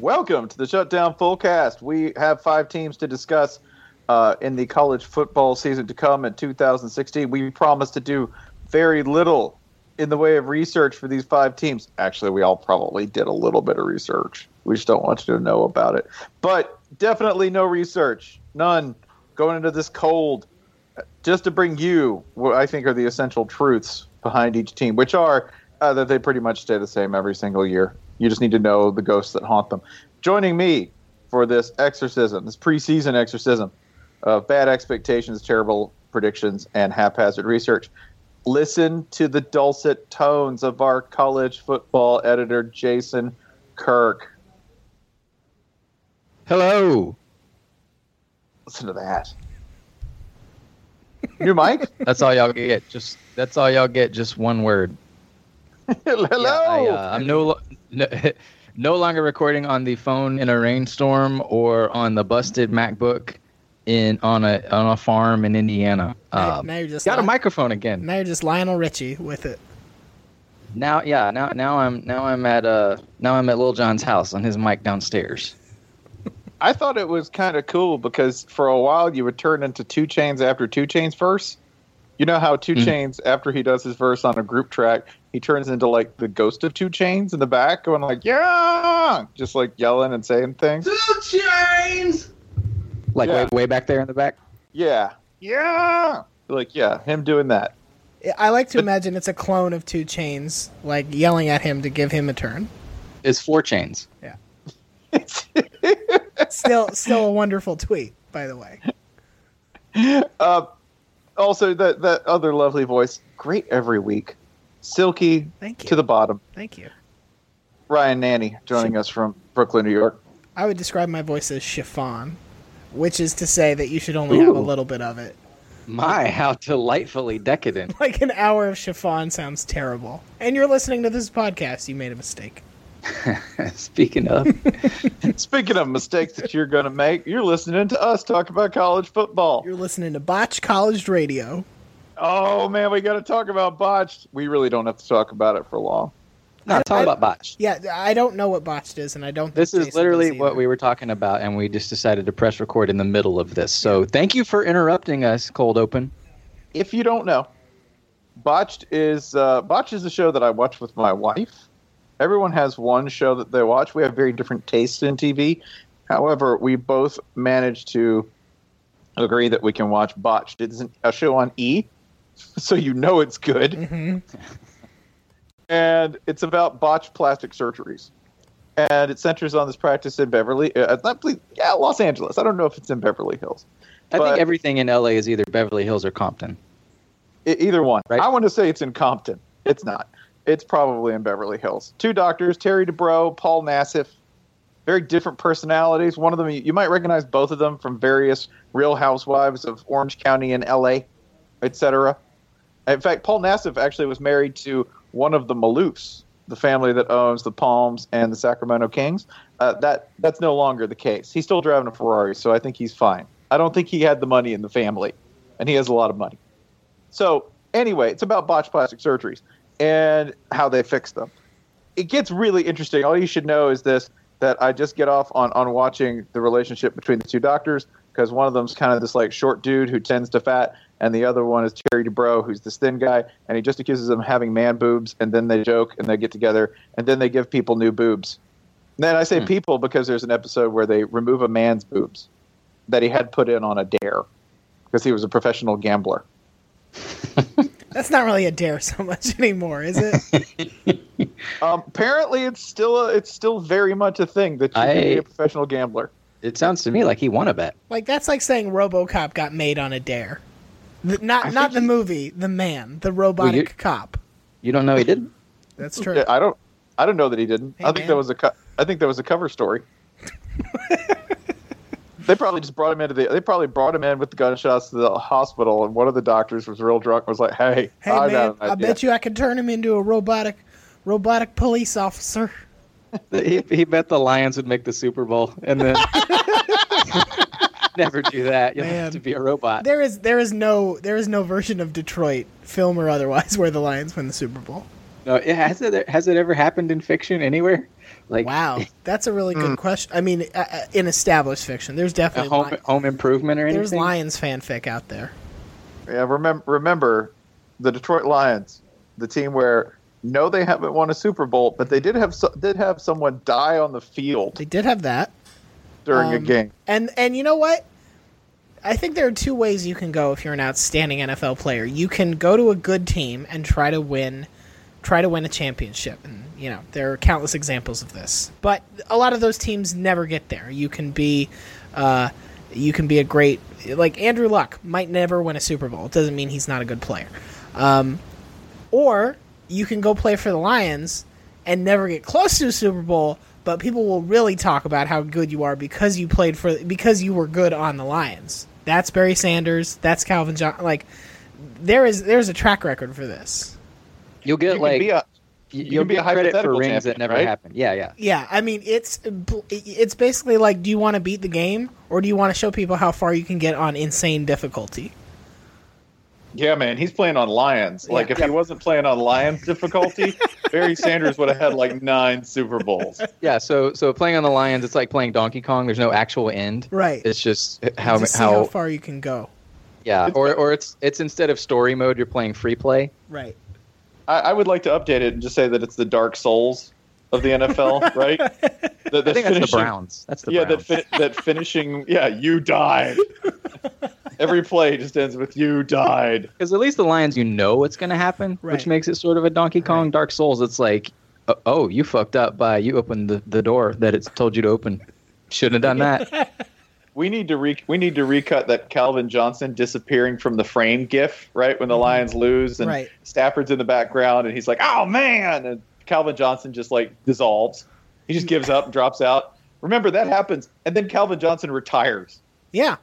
Welcome to the Shutdown Fullcast. We have five teams to discuss in the college football season to come in 2016. We promised to do very little in the way of research for these five teams. Actually, we all probably did a little bit of research. We just don't want you to know about it. But definitely no research. None. Going into this cold. Just to bring you what I think are the essential truths behind each team, which are that they pretty much stay the same every single year. You just need to know the ghosts that haunt them. Joining me for this exorcism, this preseason exorcism of bad expectations, terrible predictions, and haphazard research. Listen to the dulcet tones of our college football editor, Jason Kirk. Hello. Listen to that. New mic? That's all y'all get. Just one word. Hello. Yeah, I'm no longer recording on the phone in a rainstorm or on the busted MacBook on a farm in Indiana. Now you're just got a microphone again. Now you're just Lionel Richie with it. Now I'm at Lil Jon's house on his mic downstairs. I thought it was kind of cool because for a while you would turn into 2 Chainz after 2 Chainz verse. You know how 2 Chainz, after he does his verse on a group track, he turns into, like, the ghost of 2 Chainz in the back, going like, yeah! Just, like, yelling and saying things. 2 Chainz! Like, yeah. way back there in the back? Yeah. Yeah! Like, yeah, him doing that. I like to imagine it's a clone of 2 Chainz, like, yelling at him to give him a turn. It's 4 Chainz. Yeah. Still a wonderful tweet, by the way. Also, that other lovely voice, great every week, silky to the bottom. Thank you, Ryan Nanny, joining us from Brooklyn, New York. I would describe my voice as chiffon, which is to say that you should only have a little bit of it. My, how delightfully decadent! Like an hour of chiffon sounds terrible. And you're listening to this podcast. You made a mistake. Speaking of mistakes that you're going to make, you're listening to us talk about college football. You're listening to Botched College Radio. Oh, man, we got to talk about Botched. We really don't have to talk about it for long. No, talk about Botched. Yeah, I don't know what Botched is, and I don't think this is literally what we were talking about, and we just decided to press record in the middle of this. So thank you for interrupting us, Cold Open. If you don't know, Botched is a show that I watch with my wife. Everyone has one show that they watch. We have very different tastes in TV. However, we both managed to agree that we can watch Botched. It's a show on E, so you know it's good. Mm-hmm. And it's about botched plastic surgeries. And it centers on this practice in Los Angeles. I don't know if it's in Beverly Hills. I think everything in LA is either Beverly Hills or Compton. Either one. Right? I want to say it's in Compton. It's not. It's probably in Beverly Hills. Two doctors, Terry Dubrow, Paul Nassif. Very different personalities. One of them, you might recognize both of them from various Real Housewives of Orange County and L.A., etc. In fact, Paul Nassif actually was married to one of the Maloofs, the family that owns the Palms and the Sacramento Kings. That's no longer the case. He's still driving a Ferrari, so I think he's fine. I don't think he had the money in the family, and he has a lot of money. So anyway, it's about botched plastic surgeries and how they fix them. It gets really interesting. All you should know is this, that I just get off on watching the relationship between the two doctors, because one of them's kind of this like short dude who tends to fat, and the other one is Terry Dubrow, who's this thin guy, and he just accuses them of having man boobs, and then they joke and they get together, and then they give people new boobs. And then I say people because there's an episode where they remove a man's boobs that he had put in on a dare because he was a professional gambler. That's not really a dare so much anymore, is it? Apparently, it's still very much a thing that you can be a professional gambler. It sounds to me like he won a bet. Like that's like saying RoboCop got made on a dare. Not the movie, the man, the robotic cop. You don't know he didn't? That's true. Yeah, I don't know that he didn't. Hey, I think that was a cover story. They probably just brought him in with the gunshots to the hospital, and one of the doctors was real drunk and was like, Hey I man, I bet you I could turn him into a robotic police officer. He bet the Lions would make the Super Bowl and then never do that. You'll have to be a robot. There is no version of Detroit, film or otherwise, where the Lions win the Super Bowl. No, has it ever happened in fiction anywhere? Like, wow, that's a really good question. I mean, in established fiction, there's definitely Home Improvement or anything. There's Lions fanfic out there. Yeah, remember the Detroit Lions, the team where no, they haven't won a Super Bowl, but they did have someone die on the field. They did have that during a game. And you know what? I think there are two ways you can go if you're an outstanding NFL player. You can go to a good team and try to win a championship, and you know there are countless examples of this, but a lot of those teams never get there. You can be a great, like Andrew Luck might never win a Super Bowl. It doesn't mean he's not a good player. Or you can go play for the Lions and never get close to a Super Bowl, but people will really talk about how good you are because you played for, because you were good on the Lions. That's Barry Sanders, that's Calvin Johnson. Like there's a track record for this. You'll get you'll be a credit for rings that never happened. Yeah. I mean, it's basically like, do you want to beat the game or do you want to show people how far you can get on insane difficulty? Yeah, man, he's playing on Lions. Like if he wasn't playing on Lions difficulty, Barry Sanders would have had like 9 Super Bowls. Yeah, so playing on the Lions, it's like playing Donkey Kong. There's no actual end. Right. It's just how far you can go. Yeah, or it's instead of story mode, you're playing free play. Right. I would like to update it and just say that it's the Dark Souls of the NFL, right? I think that's the Browns. That's the Browns. That finishing, you died. Every play just ends with you died. Because at least the Lions, you know what's going to happen, right, which makes it sort of a Donkey Kong. Right. Dark Souls, it's like, oh, you fucked up by you opened the door that it's told you to open. Shouldn't have done that. We need to recut that Calvin Johnson disappearing from the frame gif, right, when the Lions lose and Stafford's in the background and he's like, oh, man, and Calvin Johnson just, like, dissolves. He just gives up and drops out. Remember, that happens, and then Calvin Johnson retires. Yeah.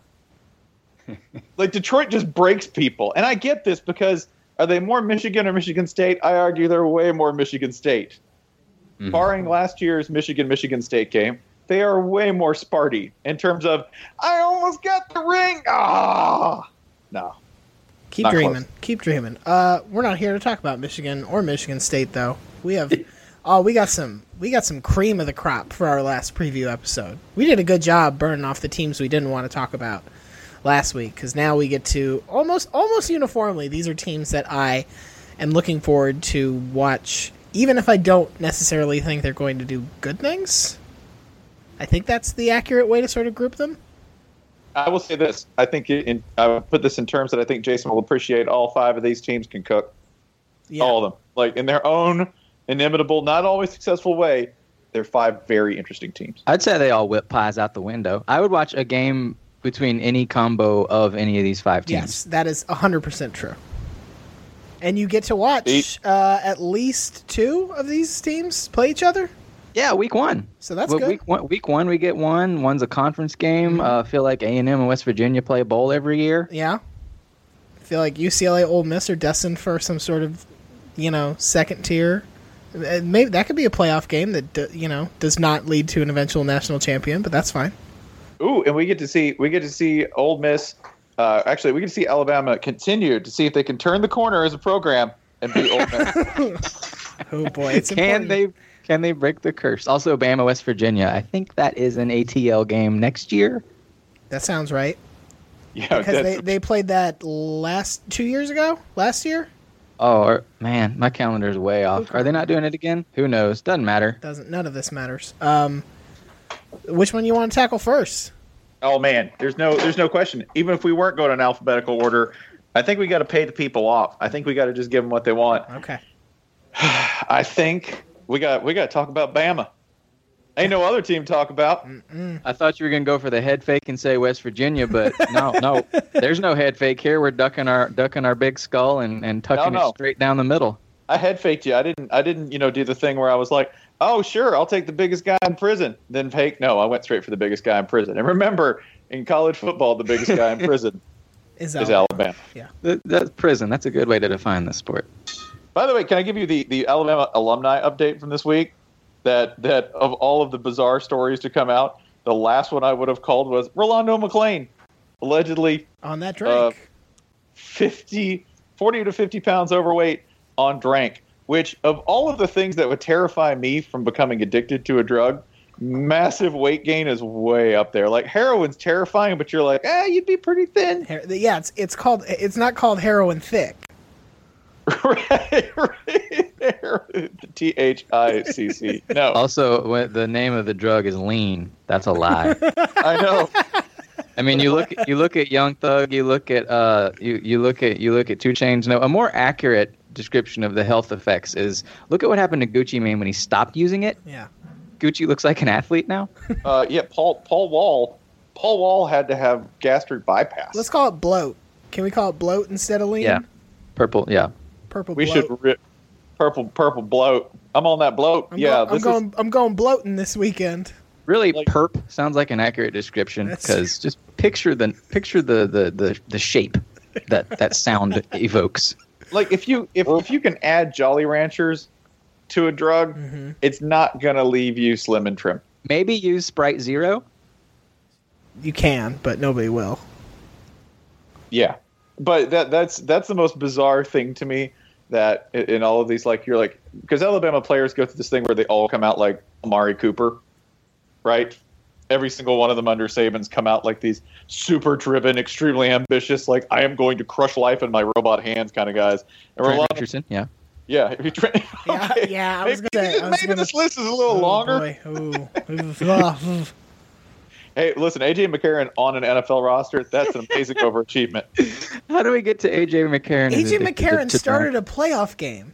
Like, Detroit just breaks people, and I get this because are they more Michigan or Michigan State? I argue they're way more Michigan State. Mm-hmm. Barring last year's Michigan State game. They are way more Sparty in terms of, I almost got the ring. Ah, no. Keep dreaming. We're not here to talk about Michigan or Michigan State, though. We got some cream of the crop for our last preview episode. We did a good job burning off the teams we didn't want to talk about last week, because now we get to almost uniformly. These are teams that I am looking forward to watch, even if I don't necessarily think they're going to do good things. I think that's the accurate way to sort of group them. I will say this. I think I would put this in terms that I think Jason will appreciate. All 5 of these teams can cook. Yeah. All of them. Like in their own inimitable, not always successful way, they're five very interesting teams. I'd say they all whip pies out the window. I would watch a game between any combo of any of these five teams. Yes, that is 100% true. And you get to watch at least two of these teams play each other? Yeah, week one. So that's good. Week one, we get one. One's a conference game. Mm-hmm. I feel like A&M and West Virginia play a bowl every year. Yeah. I feel like UCLA, Ole Miss are destined for some sort of, second tier. Maybe that could be a playoff game that does not lead to an eventual national champion, but that's fine. Ooh, and we get to see Ole Miss. Actually, we get to see Alabama continue to see if they can turn the corner as a program and beat Ole Miss. Oh boy, it's important. Can they break the curse? Also, Bama, West Virginia. I think that is an ATL game next year. That sounds right. Yeah, because they played that last year. Oh, man, my calendar is way off. Okay. Are they not doing it again? Who knows? Doesn't matter. None of this matters. Which one you want to tackle first? Oh, man, there's no question. Even if we weren't going in alphabetical order, I think we got to pay the people off. I think we got to just give them what they want. Okay. I think we got to talk about Bama. Ain't no other team to talk about. Mm-mm. I thought you were going to go for the head fake and say West Virginia, but no. There's no head fake here. We're ducking our big skull and tucking it straight down the middle. I head faked you. I didn't do the thing where I was like, oh, sure, I'll take the biggest guy in prison. Then fake. No, I went straight for the biggest guy in prison. And remember, in college football, the biggest guy in prison is Alabama. Yeah, that's prison. That's a good way to define this sport. By the way, can I give you the Alabama alumni update from this week? That of all of the bizarre stories to come out, the last one I would have called was Rolando McClain, allegedly on that drink, 40 to 50 pounds overweight on drink, which of all of the things that would terrify me from becoming addicted to a drug, massive weight gain is way up there. Like heroin's terrifying, but you're like, you'd be pretty thin. Yeah, it's not called heroin thick. Right there, THICC. No. Also, when the name of the drug is lean. That's a lie. I know. I mean, you look at Young Thug. You look at 2 Chainz. No, a more accurate description of the health effects is look at what happened to Gucci Mane when he stopped using it. Yeah. Gucci looks like an athlete now. Yeah. Paul Wall had to have gastric bypass. Let's call it bloat. Can we call it bloat instead of lean? Yeah. Purple. Yeah. Purple bloat. We should rip purple bloat. I'm on that bloat. I'm going bloating this weekend. Really, like, perp sounds like an accurate description because just picture the shape that sound evokes. Like if you can add Jolly Ranchers to a drug, mm-hmm. It's not gonna leave you slim and trim. Maybe use Sprite Zero. You can, but nobody will. Yeah. But that's the most bizarre thing to me that in all of these, like, you're like, because Alabama players go through this thing where they all come out like Amari Cooper, right? Every single one of them under Saban's come out like these super driven, extremely ambitious, like, I am going to crush life in my robot hands kind of guys. And Trent Richardson, yeah. Yeah. Okay. Yeah, I was going to say. Maybe this list is a little longer. Boy. Hey, listen, A.J. McCarron on an NFL roster, that's an amazing overachievement. How do we get to A.J. McCarron? A.J. McCarron started a playoff game.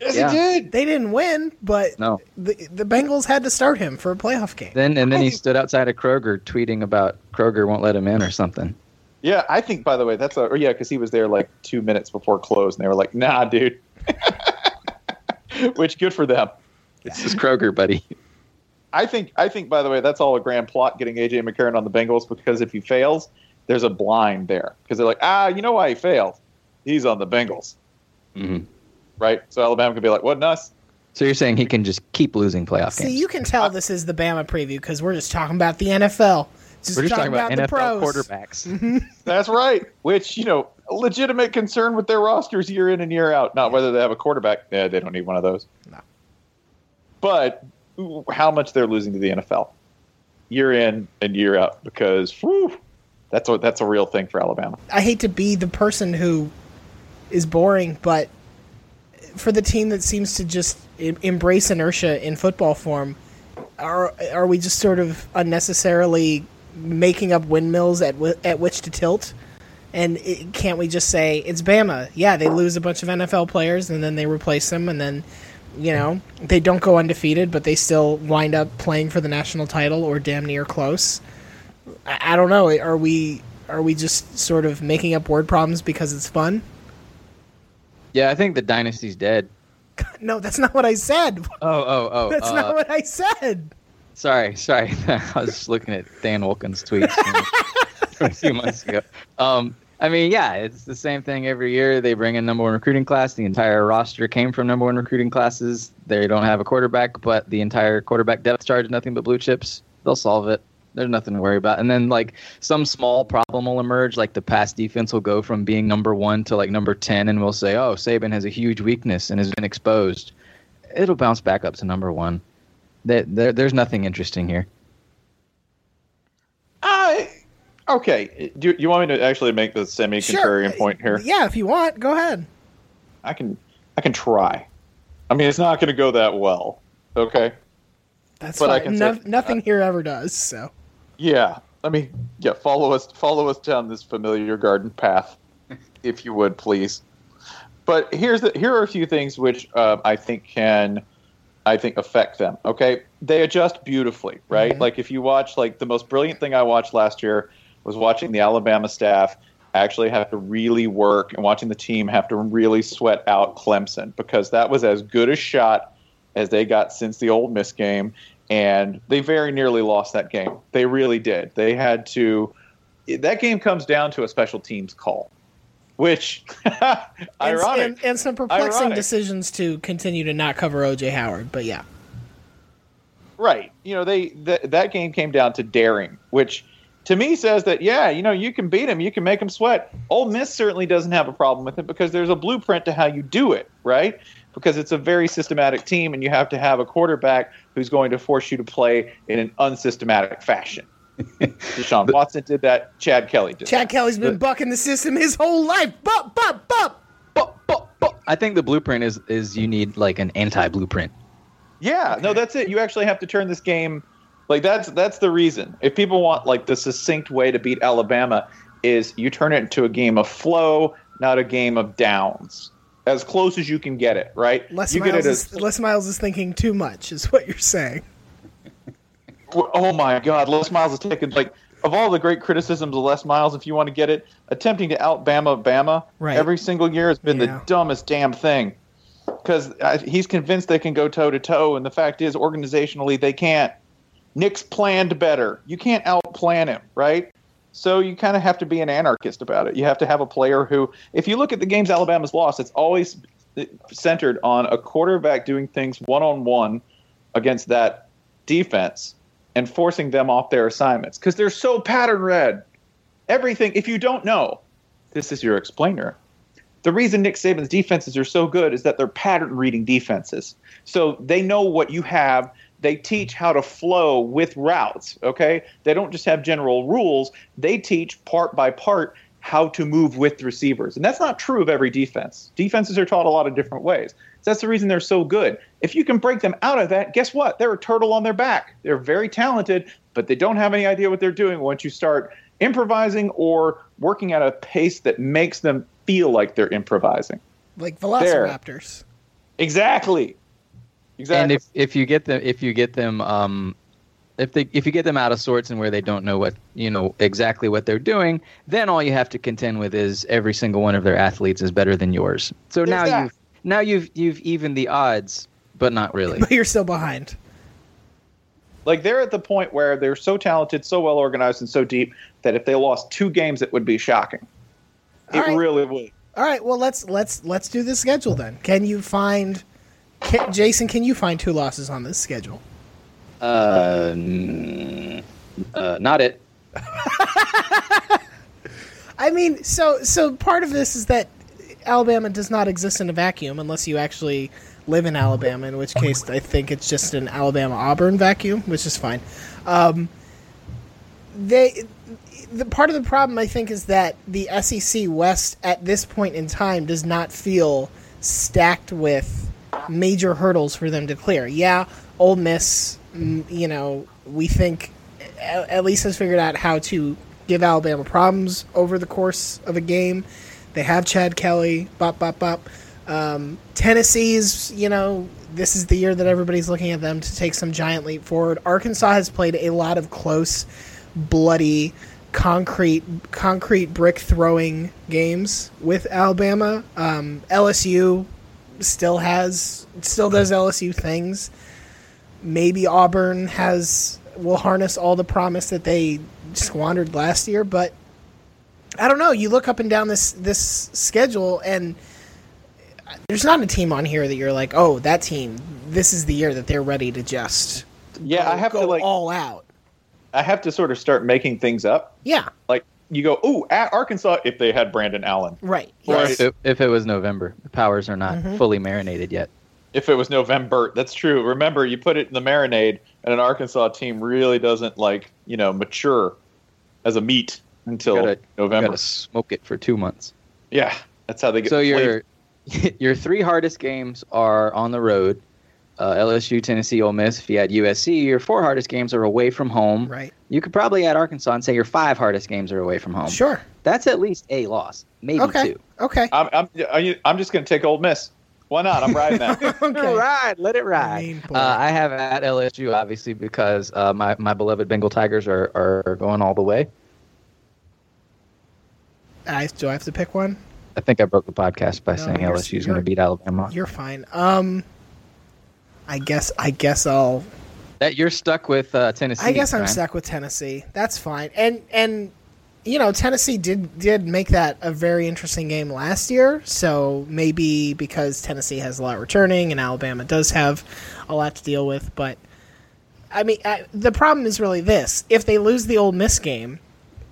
Yes, yeah. He did. They didn't win, but the Bengals had to start him for a playoff game. Then he stood outside of Kroger tweeting about Kroger won't let him in or something. Yeah, I think, by the way, because he was there like 2 minutes before close, and they were like, nah, dude. Which, good for them. This is Kroger, buddy. I think. By the way, that's all a grand plot getting A.J. McCarron on the Bengals, because if he fails, there's a blind there because they're like, you know why he failed? He's on the Bengals, mm-hmm. Right? So Alabama could be like, what nuts? So you're saying he can just keep losing playoff games? See, you can tell this is the Bama preview because we're just talking about the NFL. We're just talking about the NFL pros. Quarterbacks. Mm-hmm. That's right. Which legitimate concern with their rosters year in and year out, not whether they have a quarterback. Yeah, they don't need one of those. No, but how much they're losing to the NFL year in and year out because that's a real thing for Alabama. I hate to be the person who is boring, but for the team that seems to just embrace inertia in football form, are we just sort of unnecessarily making up windmills at which to tilt? And can't we just say it's Bama? Yeah, they lose a bunch of NFL players and then they replace them and then you know, they don't go undefeated, but they still wind up playing for the national title or damn near close. I don't know. Are we just sort of making up word problems because it's fun? Yeah, I think the dynasty's dead. God, no, that's not what I said. Oh. That's not what I said. Sorry. I was just looking at Dan Wilkins' tweets from a few months ago. I mean, yeah, it's the same thing every year. They bring in number one recruiting class. The entire roster came from number one recruiting classes. They don't have a quarterback, but the entire quarterback depth chart is nothing but blue chips. They'll solve it. There's nothing to worry about. And then, like, some small problem will emerge. Like, the pass defense will go from being number one to, like, number 10, and we'll say, oh, Saban has a huge weakness and has been exposed. It'll bounce back up to number one. There's nothing interesting here. Okay. Do you want me to actually make the semi-contrarian point here? Yeah, if you want, go ahead. I can try. I mean, it's not going to go that well. Okay. That's what nothing here ever does. So. Yeah. I mean, yeah. Follow us down this familiar garden path, if you would, please. But here are a few things which I think affect them. Okay, they adjust beautifully, right? Mm-hmm. Like if you watch, like the most brilliant thing I watched last year was watching the Alabama staff actually have to really work and watching the team have to really sweat out Clemson, because that was as good a shot as they got since the Ole Miss game, and they very nearly lost that game. They really did. They had to – that game comes down to a special teams call, which – ironic. And some perplexing decisions to continue to not cover O.J. Howard, but yeah. Right. You know, that game came down to daring, which – to me says that, yeah, you know, you can beat him. You can make him sweat. Ole Miss certainly doesn't have a problem with it because there's a blueprint to how you do it, right? Because it's a very systematic team, and you have to have a quarterback who's going to force you to play in an unsystematic fashion. Deshaun Watson did that. Chad Kelly did that. Chad Kelly's been bucking the system his whole life. I think the blueprint is you need, like, an anti-blueprint. Yeah. Okay. No, that's it. You actually have to turn this game – like that's the reason. If people want like the succinct way to beat Alabama is you turn it into a game of flow, not a game of downs. As close as you can get it, right? Les Miles is thinking too much, is what you're saying. Oh my God, Les Miles is taking like of all the great criticisms of Les Miles, if you want to get it, attempting to out Bama right. Every single year has been the dumbest damn thing. Because he's convinced they can go toe to toe, and the fact is, organizationally, they can't. Nick's planned better. You can't outplan him, right? So you kind of have to be an anarchist about it. You have to have a player who, if you look at the games Alabama's lost, it's always centered on a quarterback doing things one-on-one against that defense and forcing them off their assignments because they're so pattern read. Everything, if you don't know, this is your explainer. The reason Nick Saban's defenses are so good is that they're pattern reading defenses. So they know what you have. They teach how to flow with routes, okay? They don't just have general rules. They teach part by part how to move with receivers. And that's not true of every defense. Defenses are taught a lot of different ways. So that's the reason they're so good. If you can break them out of that, guess what? They're a turtle on their back. They're very talented, but they don't have any idea what they're doing once you start improvising or working at a pace that makes them feel like they're improvising. Like velociraptors. There. Exactly. And if you get them out of sorts and where they don't know what exactly what they're doing, then all you have to contend with is every single one of their athletes is better than yours. So there's now you've evened the odds, but not really. But you're still behind. Like they're at the point where they're so talented, so well organized, and so deep that if they lost two games, it would be shocking. It really would. All right. Well, let's do the schedule then. Jason, can you find two losses on this schedule? Not it. I mean, so part of this is that Alabama does not exist in a vacuum unless you actually live in Alabama, in which case I think it's just an Alabama-Auburn vacuum, which is fine. The part of the problem, I think, is that the SEC West at this point in time does not feel stacked with major hurdles for them to clear. Yeah, Ole Miss, we think at least has figured out how to give Alabama problems over the course of a game. They have Chad Kelly, Tennessee's, you know, this is the year that everybody's looking at them to take some giant leap forward. Arkansas has played a lot of close, bloody, concrete brick throwing games with Alabama. LSU still does LSU things. Maybe Auburn will harness all the promise that they squandered last year, but I don't know. You look up and down this schedule, and there's not a team on here that you're like, oh, that team, this is the year that they're ready to just go all out. I have to sort of start making things up. Yeah. Like, you go, ooh, at Arkansas, if they had Brandon Allen. Right. Yes. Or if it was November. The powers are not fully marinated yet. If it was November, that's true. Remember, you put it in the marinade, and an Arkansas team really doesn't, like, you know, mature as a meat until November. You gotta smoke it for 2 months. Yeah, that's how they get. So your three hardest games are on the road. LSU, Tennessee, Ole Miss. If you had USC, your four hardest games are away from home. Right. You could probably add Arkansas and say your five hardest games are away from home. Sure. That's at least a loss, maybe two. Okay. I'm just going to take Ole Miss. Why not? I'm riding that. Let it ride. I have at LSU, obviously, because my beloved Bengal Tigers are going all the way. Do I have to pick one? I think I broke the podcast by saying LSU is going to beat Alabama. You're fine. I guess I'll. That you're stuck with Tennessee. I guess I'm stuck with Tennessee. That's fine. And you know, Tennessee did make that a very interesting game last year. So maybe because Tennessee has a lot returning and Alabama does have a lot to deal with. But I mean, the problem is really this: if they lose the Ole Miss game,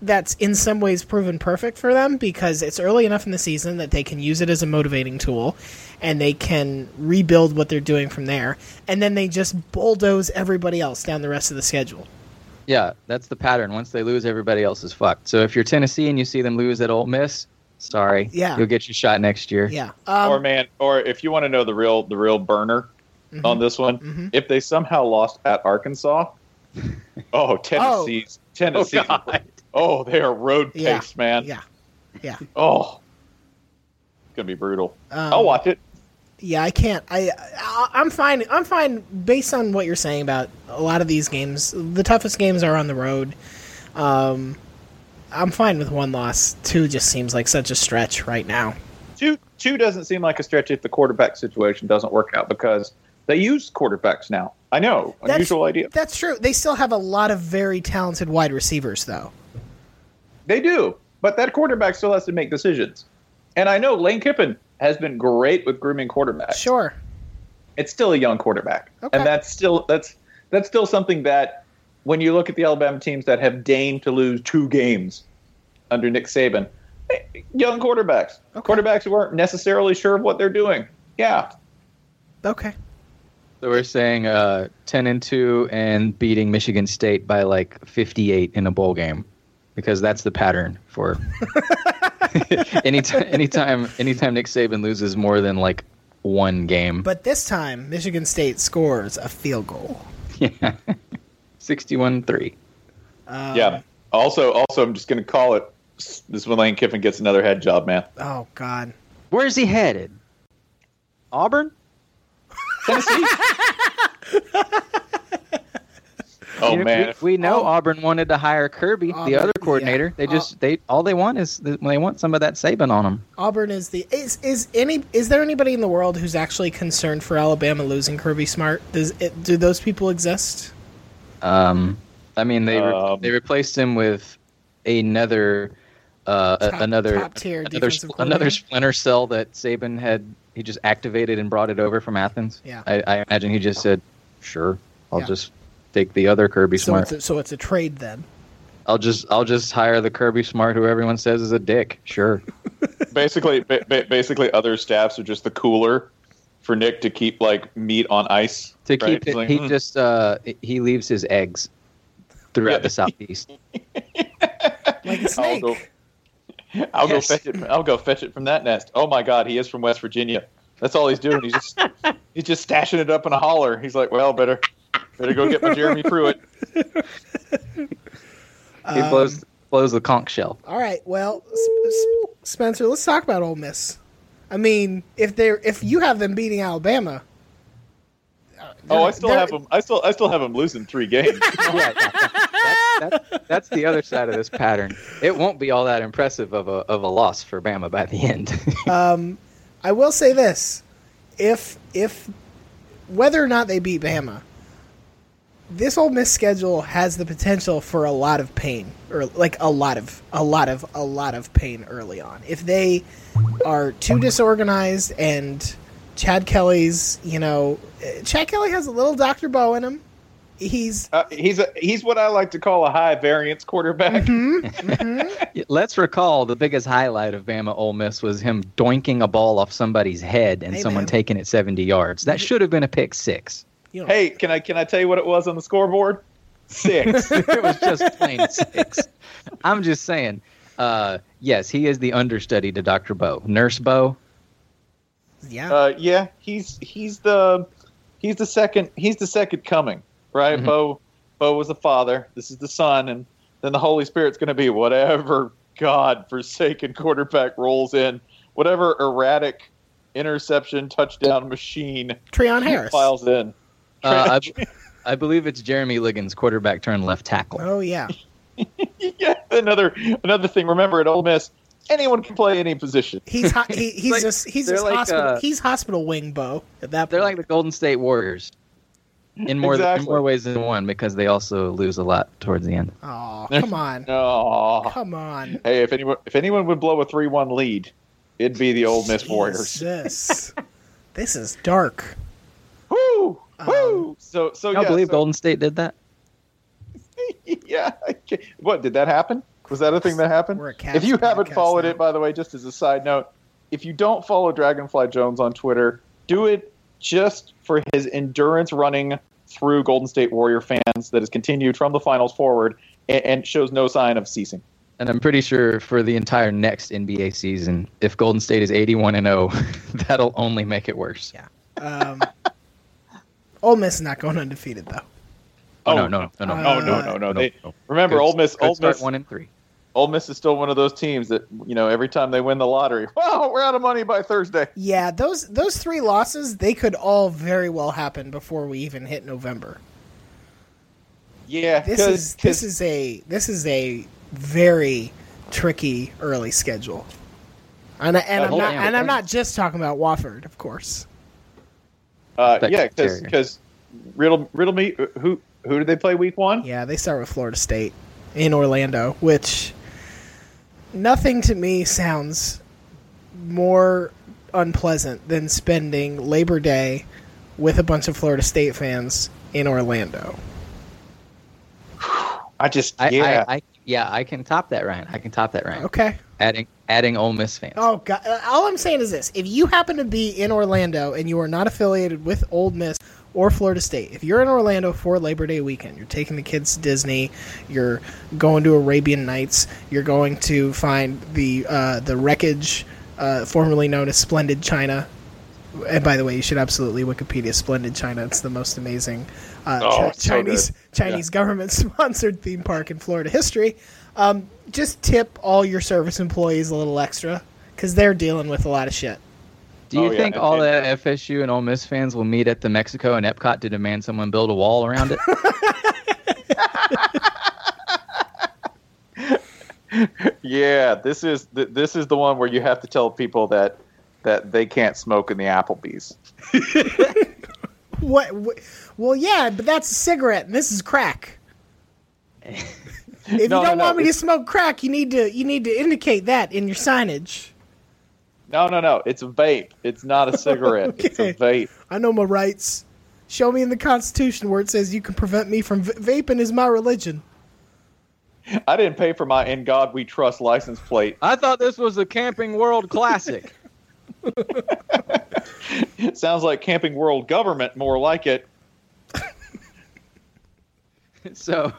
that's in some ways proven perfect for them because it's early enough in the season that they can use it as a motivating tool and they can rebuild what they're doing from there. And then they just bulldoze everybody else down the rest of the schedule. Yeah, that's the pattern. Once they lose, everybody else is fucked. So if you're Tennessee and you see them lose at Ole Miss, sorry. Yeah. You'll get your shot next year. Yeah. Or if you want to know the real burner on this one, if they somehow lost at Arkansas, Tennessee's. Oh, God. Oh, they are road paced, man. Yeah. Oh, it's gonna be brutal. I'll watch it. Yeah, I can't. I'm fine. I'm fine based on what you're saying about a lot of these games. The toughest games are on the road. I'm fine with one loss. Two just seems like such a stretch right now. Two doesn't seem like a stretch if the quarterback situation doesn't work out because they use quarterbacks now. I know, unusual idea. That's true. They still have a lot of very talented wide receivers, though. They do, but that quarterback still has to make decisions. And I know Lane Kiffin has been great with grooming quarterbacks. Sure. It's still a young quarterback. Okay. And that's still something that when you look at the Alabama teams that have deigned to lose two games under Nick Saban, young quarterbacks. Okay. Quarterbacks who weren't necessarily sure of what they're doing. Yeah. Okay. So we're saying 10-2 and beating Michigan State by like 58 in a bowl game. Because that's the pattern for anytime Nick Saban loses more than like one game. But this time, Michigan State scores a field goal. Yeah, 61-3. Yeah. Also, I'm just going to call it. This is when Lane Kiffin gets another head job, man. Oh God, where's he headed? Auburn, Tennessee. Oh, man. We know Auburn wanted to hire Kirby, the other coordinator. Yeah. They want some of that Saban on them. Auburn is there anybody in the world who's actually concerned for Alabama losing Kirby Smart? Do those people exist? They replaced him with another splinter cell that Saban he just activated and brought it over from Athens. Yeah. I imagine he just said, "Sure, I'll just take the other Kirby Smart." So it's a trade then. I'll just hire the Kirby Smart who everyone says is a dick. Sure. Basically, other staffs are just the cooler for Nick to keep like meat on ice. He leaves his eggs throughout the southeast. Like a snake. I'll go fetch it from that nest. Oh my God, he is from West Virginia. That's all he's doing. He's just stashing it up in a holler. He's like, well, better go get my Jeremy Pruitt. He blows the conch shell. All right, well, Spencer, let's talk about Ole Miss. I mean, if you have them beating Alabama. I still have them losing 3 games. Yeah, that's the other side of this pattern. It won't be all that impressive of a loss for Bama by the end. I will say this: if whether or not they beat Bama, this Ole Miss schedule has the potential for a lot of pain, or like a lot of pain early on. If they are too disorganized and Chad Kelly has a little Dr. Bo in him. He's what I like to call a high variance quarterback. Mm-hmm. Mm-hmm. Let's recall the biggest highlight of Bama Ole Miss was him doinking a ball off somebody's head and someone taking it 70 yards. That should have been a pick six. Hey, can I tell you what it was on the scoreboard? 6. It was just plain 6. I'm just saying. Yes, he is the understudy to Dr. Bo, Nurse Bo. Yeah. He's the second coming, right? Mm-hmm. Bo was the father. This is the son, and then the Holy Spirit's going to be whatever godforsaken quarterback rolls in, whatever erratic interception touchdown machine Treon Harris files in. I believe it's Jeremy Liggins, quarterback turned left tackle. Oh yeah. Yeah, another thing. Remember at Ole Miss, anyone can play any position. He's hospital wing Bo at that point. They're like the Golden State Warriors in more ways than one, because they also lose a lot towards the end. Oh, come on! Oh, come on! Hey, if anyone would blow a 3-1 lead, it'd be the Ole Miss Warriors. This is dark. Woo! Woo! I believe Golden State did that. Yeah. What did that happen? Was that a thing that happened? If you haven't followed it, by the way, just as a side note, if you don't follow Dragonfly Jones on Twitter, do it just for his endurance running through Golden State Warrior fans that has continued from the finals forward and shows no sign of ceasing. And I'm pretty sure for the entire next NBA season, if Golden State is 81-0, that'll only make it worse. Yeah. Ole Miss is not going undefeated, though. No. Remember, Ole Miss 1-3. Ole Miss is still one of those teams that, every time they win the lottery, well, we're out of money by Thursday. Yeah, those 3 losses, they could all very well happen before we even hit November. Yeah, this is a very tricky early schedule, and I'm not just talking about Wofford, of course. Because riddle me, who did they play week 1? Yeah, they start with Florida State in Orlando, which nothing to me sounds more unpleasant than spending Labor Day with a bunch of Florida State fans in Orlando. I can top that, Ryan. Okay. Adding Ole Miss fans. Oh, God. All I'm saying is this. If you happen to be in Orlando and you are not affiliated with Ole Miss or Florida State, if you're in Orlando for Labor Day weekend, you're taking the kids to Disney, you're going to Arabian Nights, you're going to find the wreckage formerly known as Splendid China. And by the way, you should absolutely Wikipedia Splendid China. It's the most amazing Chinese government-sponsored theme park in Florida history. Just tip all your service employees a little extra, because they're dealing with a lot of shit. Do you think all the FSU and Ole Miss fans will meet at the Mexico and Epcot to demand someone build a wall around it? Yeah, this is the one where you have to tell people that they can't smoke in the Applebee's. What? Well, yeah, but that's a cigarette, and this is crack. If you don't want me to smoke crack, you need to indicate that in your signage. No. It's a vape. It's not a cigarette. Okay. It's a vape. I know my rights. Show me in the Constitution where it says you can prevent me from vaping is my religion. I didn't pay for my In God We Trust license plate. I thought this was a Camping World Classic. Sounds like Camping World Government, more like it. So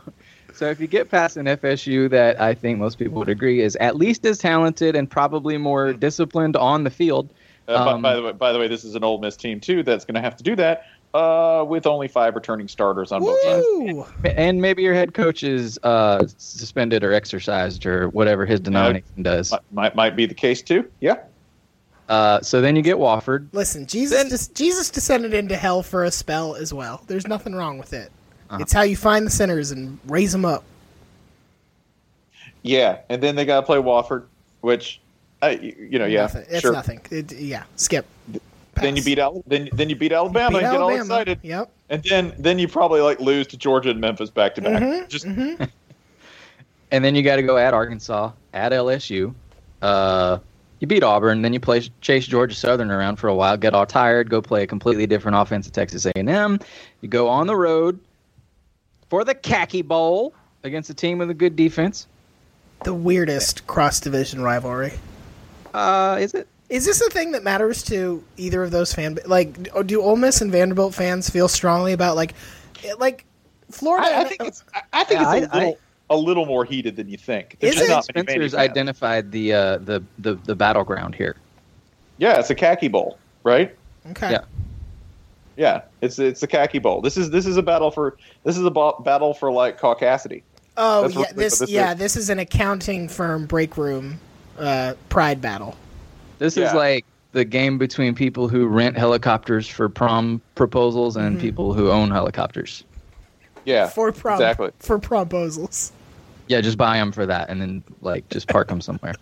if you get past an FSU that I think most people would agree is at least as talented and probably more disciplined on the field. By the way, this is an Ole Miss team, too, that's going to have to do that with only 5 returning starters on both sides. And maybe your head coach is suspended or exercised or whatever his denomination does. Might be the case, too. Yeah. So then you get Wofford. Listen, Jesus descended into hell for a spell as well. There's nothing wrong with it. Uh-huh. It's how you find the sinners and raise them up. Yeah, and then they got to play Wofford, which, yeah, nothing. It's sure. Nothing. Skip. Pass. Then you beat Alabama and get all excited. Yep. And then you probably lose to Georgia and Memphis back to back. And then you got to go at Arkansas, at LSU. You beat Auburn, then you chase Georgia Southern around for a while, get all tired, go play a completely different offense at Texas A&M. You go on the road for the Khaki Bowl against a team with a good defense. The weirdest cross-division rivalry. Is it? Is this a thing that matters to either of those fans? Like, do Ole Miss and Vanderbilt fans feel strongly about like Florida? I think it's a little more heated than you think. Spencer's identified the battleground here. Yeah, it's a Khaki Bowl, right? Okay. Yeah, it's the Khaki Bowl. This is a battle for battle for caucasity. Oh yeah, this is an accounting firm break room pride battle. This is like the game between people who rent helicopters for prom proposals and people who own helicopters. Yeah, for prom, exactly. For proposals. Yeah, just buy them for that, and then just park them somewhere.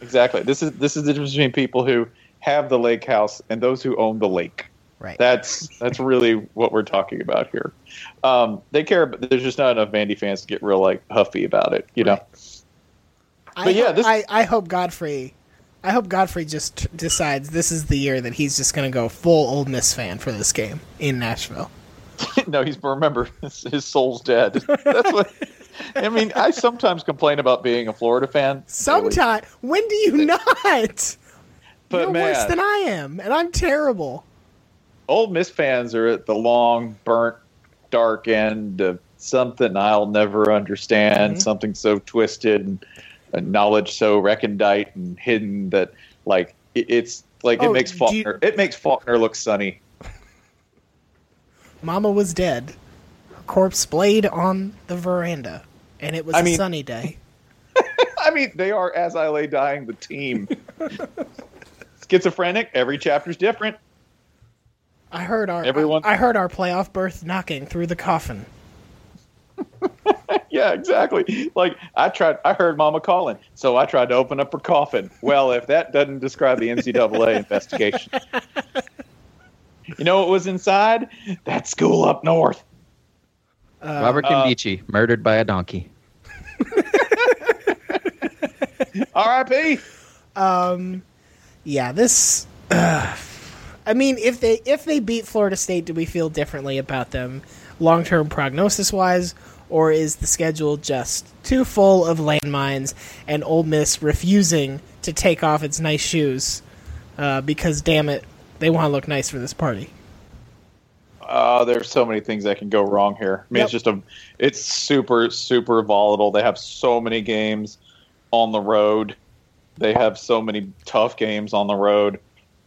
Exactly. This is the difference between people who have the lake house and those who own the lake. Right. That's really what we're talking about here. They care, but there's just not enough Vandy fans to get real huffy about it, you know. I hope Godfrey just decides this is the year that he's just going to go full Ole Miss fan for this game in Nashville. No, remember his soul's dead. That's what. I mean, I sometimes complain about being a Florida fan. Sometimes, really. When do you not? But you're worse than I am, and I'm terrible. Ole Miss fans are at the long, burnt, dark end of something I'll never understand. Mm-hmm. Something so twisted and knowledge so recondite and hidden that, it makes Faulkner look sunny. Mama was dead. Her corpse laid on the veranda, and it was a sunny day. I mean, they are As I Lay Dying, the team. Schizophrenic. Every chapter's different. I heard our playoff berth knocking through the coffin. Yeah, exactly. I heard Mama calling, so I tried to open up her coffin. Well, if that doesn't describe the NCAA investigation. You know what was inside? That school up north. Robert Condici, murdered by a donkey. R.I.P. Yeah, this... I mean, if they beat Florida State, do we feel differently about them long-term prognosis-wise, or is the schedule just too full of landmines and Ole Miss refusing to take off its nice shoes because, damn it, they want to look nice for this party? There's so many things that can go wrong here. I mean, It's just it's super, super volatile. They have so many games on the road. They have so many tough games on the road.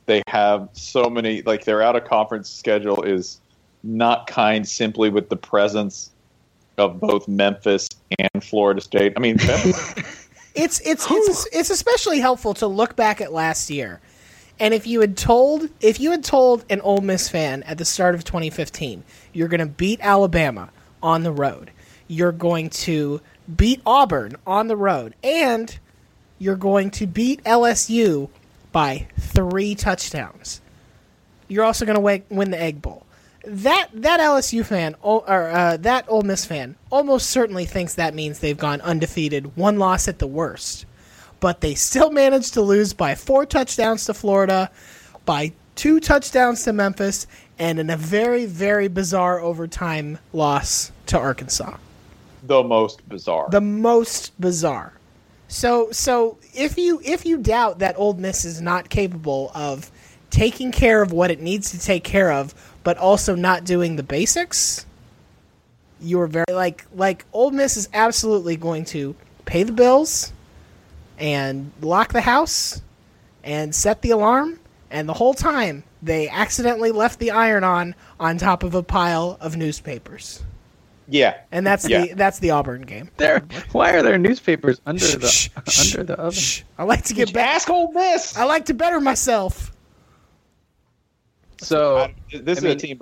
They have so many, their out-of-conference schedule is not kind simply with the presence of both Memphis and Florida State. I mean, it's especially helpful to look back at last year. And if you had told an Ole Miss fan at the start of 2015, you're going to beat Alabama on the road, you're going to beat Auburn on the road, and you're going to beat LSU by 3 touchdowns. You're also going to win the Egg Bowl. That LSU fan or that Ole Miss fan almost certainly thinks that means they've gone undefeated, one loss at the worst. But they still managed to lose by 4 touchdowns to Florida, by 2 touchdowns to Memphis, and in a very, very bizarre overtime loss to Arkansas. The most bizarre. So if you doubt that Ole Miss is not capable of taking care of what it needs to take care of, but also not doing the basics, you're very Ole Miss is absolutely going to pay the bills and lock the house and set the alarm, and the whole time they accidentally left the iron on top of a pile of newspapers. Yeah, and that's the Auburn game. Why are there newspapers under the oven? I like to get back. Ask Ole Miss. I like to better myself. So this is a team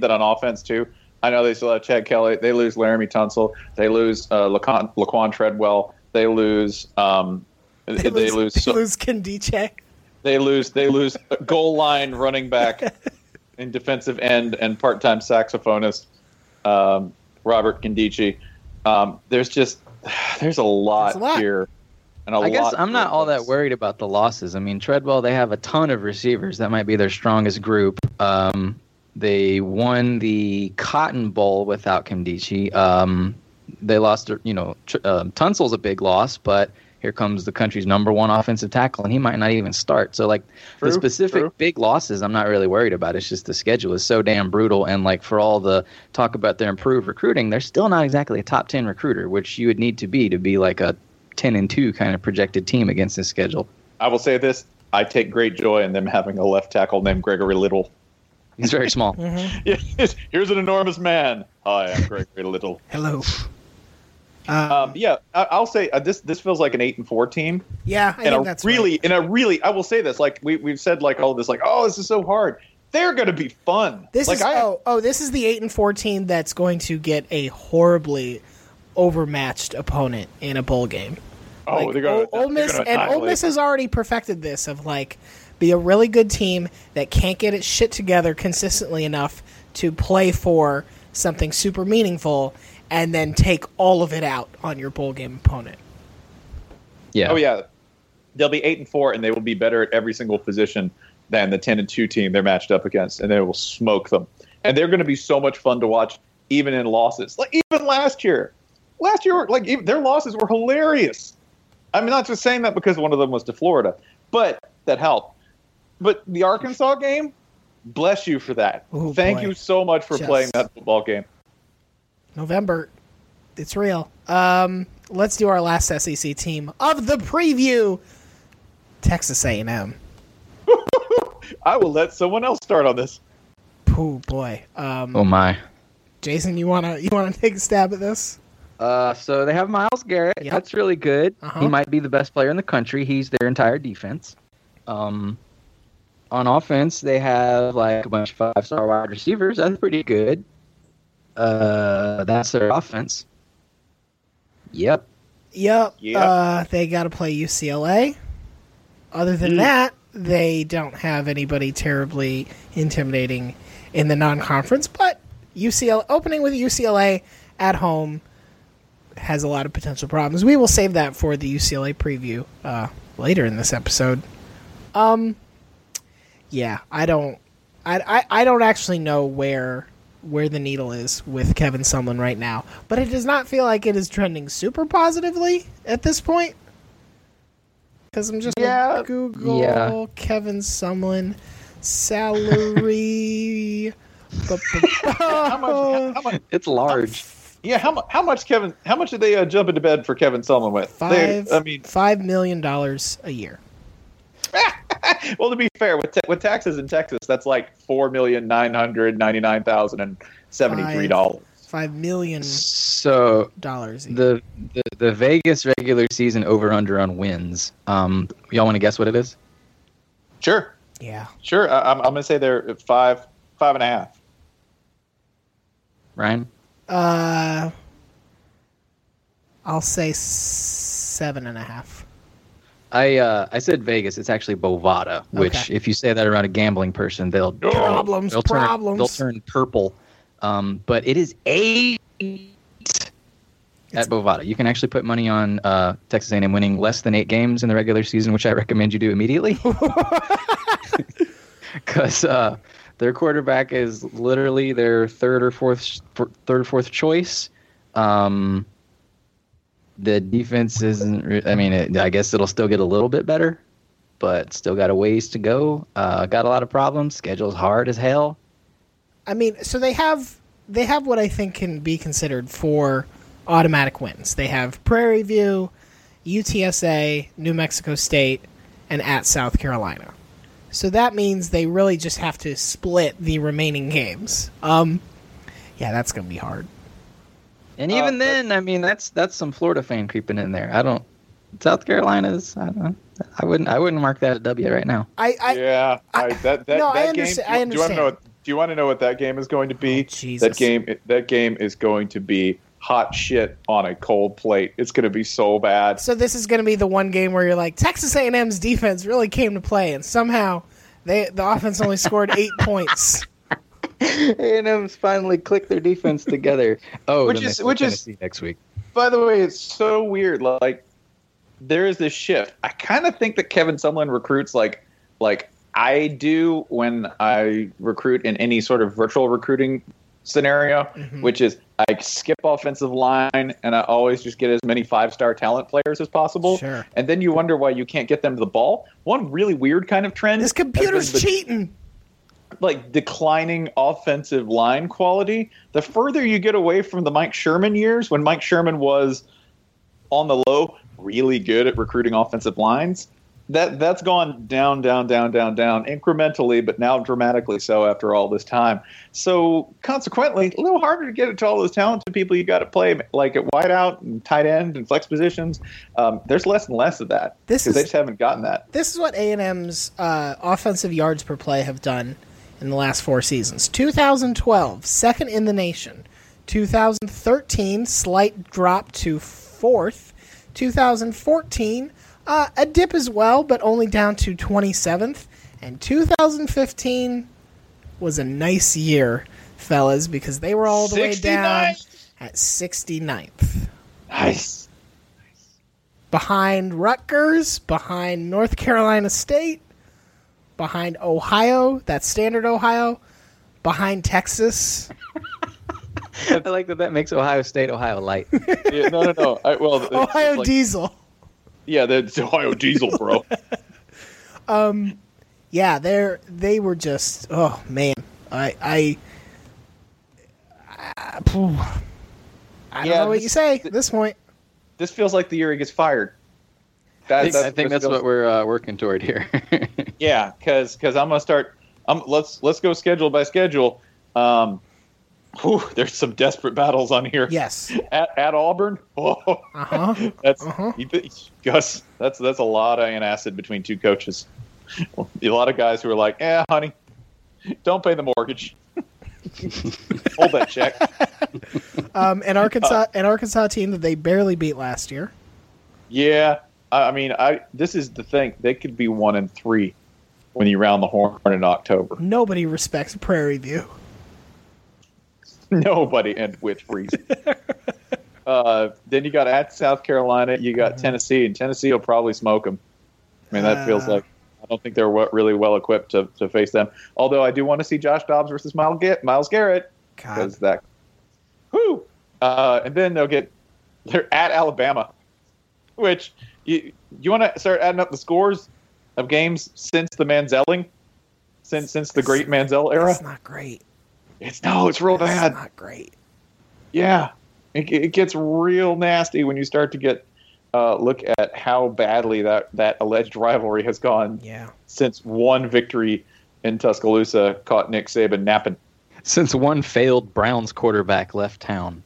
that on offense too. I know they still have Chad Kelly. They lose Laramie Tunsil. They lose Laquan Treadwell. They lose. They lose Kandiche. They lose goal line running back and defensive end and part-time saxophonist Robert Kandiche. There's a lot here. I'm not all that worried about the losses. I mean, Treadwell, they have a ton of receivers. That might be their strongest group. They won the Cotton Bowl without Kandiche. They lost, Tunsil's a big loss, but here comes the country's number one offensive tackle, and he might not even start. So, the specific big losses, I'm not really worried about. It's just the schedule is so damn brutal. And, for all the talk about their improved recruiting, they're still not exactly a top 10 recruiter, which you would need to be like a 10-2 kind of projected team against this schedule. I will say this. I take great joy in them having a left tackle named Gregory Little. He's very small. Mm-hmm. Here's an enormous man. Hi, I'm Gregory Little. Hello. I'll say this feels like an 8-4 team. Yeah, I think that's really, I will say this. We've said all this. This is so hard. They're going to be fun. This is the 8-4 team that's going to get a horribly overmatched opponent in a bowl game. Ole Miss has already perfected this of be a really good team that can't get its shit together consistently enough to play for something super meaningful. And then take all of it out on your bowl game opponent. Yeah. Oh yeah, they'll be 8-4, and they will be better at every single position than the 10-2 team they're matched up against, and they will smoke them. And they're going to be so much fun to watch, even in losses. Even last year, their losses were hilarious. I'm not just saying that because one of them was to Florida, but that helped. But the Arkansas game, bless you for that. Ooh, Thank you so much for playing that football game. November, it's real. Let's do our last SEC team of the preview, Texas A&M. I will let someone else start on this. Oh boy. Oh my. Jason, you wanna take a stab at this? So they have Myles Garrett. Yep. That's really good. Uh-huh. He might be the best player in the country. He's their entire defense. On offense, they have a bunch of 5-star wide receivers. That's pretty good. That's their offense. Yep. They got to play UCLA. Other than that, they don't have anybody terribly intimidating in the non-conference, but UCLA opening with UCLA at home has a lot of potential problems. We will save that for the UCLA preview later in this episode. I don't actually know where the needle is with Kevin Sumlin right now, but it does not feel like it is trending super positively at this point. Because I'm just going to Google Kevin Sumlin salary. How much? It's large. How much did they jump into bed for Kevin Sumlin with? $5 million a year. Well, to be fair, with taxes in Texas, that's $4,999,073. $5 million. So dollars. The Vegas regular season over under on wins. Y'all want to guess what it is? Sure. Yeah. Sure. I'm gonna say they're five and a half. Ryan. I'll say 7.5. I said Vegas. It's actually Bovada, which if you say that around a gambling person, they'll turn purple. But it is 8 at Bovada. You can actually put money on Texas A&M winning less than 8 games in the regular season, which I recommend you do immediately. Because their quarterback is literally their third or fourth choice. The defense isn't – I guess it'll still get a little bit better, but still got a ways to go. Got a lot of problems. Schedule's hard as hell. So they have what I think can be considered 4 automatic wins. They have Prairie View, UTSA, New Mexico State, and at South Carolina. So that means they really just have to split the remaining games. That's going to be hard. And even then, I mean, that's some Florida fan creeping in there. I don't. South Carolina's. I don't know. I wouldn't mark that a W right now. I understand. Do you want to know what that game is going to be? Jesus. That game is going to be hot shit on a cold plate. It's going to be so bad. So this is going to be the one game where you're like, Texas A&M's defense really came to play, and somehow the offense only scored 8 points. A&M's finally clicked their defense together. Oh, which is next week. By the way, it's so weird. Like, there is this shift. I kind of think that Kevin Sumlin recruits like I do when I recruit in any sort of virtual recruiting scenario, mm-hmm. which is I skip offensive line and I always just get as many five-star talent players as possible. Sure. And then you wonder why you can't get them to the ball. One really weird kind of trend. This computer's cheating. Like declining offensive line quality. The further you get away from the Mike Sherman years, when Mike Sherman was on the low, really good at recruiting offensive lines, that's gone down incrementally, but now dramatically so after all this time. So consequently, a little harder to get it to all those talented people you got to play, like at wideout and tight end and flex positions. There's less and less of that because they just haven't gotten that. This is what A&M's offensive yards per play have done in the last four seasons. 2012, second in the nation. 2013, slight drop to fourth. 2014, a dip as well, but only down to 27th. And 2015 was a nice year, fellas, because they were all the 69th. Way down at 69th. Nice. Behind Rutgers, behind North Carolina State, behind Ohio, that's standard Ohio, behind Texas. I like that makes Ohio State Ohio Light. Yeah, no. Ohio Diesel. Yeah, that's Ohio Diesel, bro. Yeah, they were just. Oh man, I don't know what you say at this point. This feels like the year he gets fired. I think that's what we're working toward here. Yeah, because I'm gonna start. Let's go schedule by schedule. There's some desperate battles on here. Yes, at Auburn. Oh, uh-huh. Gus. That's a lot of antacid between two coaches. A lot of guys who are like, honey, don't pay the mortgage. Hold that check. An Arkansas team that they barely beat last year. Yeah, I mean, this is the thing. They could be 1-3 when you round the horn in October. Nobody respects Prairie View. Nobody, and with reason. Then you got at South Carolina, you got Tennessee, and Tennessee will probably smoke them. I mean, that feels like I don't think they're really well equipped to face them. Although I do want to see Josh Dobbs versus Myles Garrett, because that. Whoo! And then they're at Alabama, which you want to start adding up the scores of games since the Manzelling, since the great Manziel era. It's not great. It's real bad. It's not great. Yeah. It gets real nasty when you start to get look at how badly that alleged rivalry has gone since one victory in Tuscaloosa caught Nick Saban napping. Since one failed Browns quarterback left town.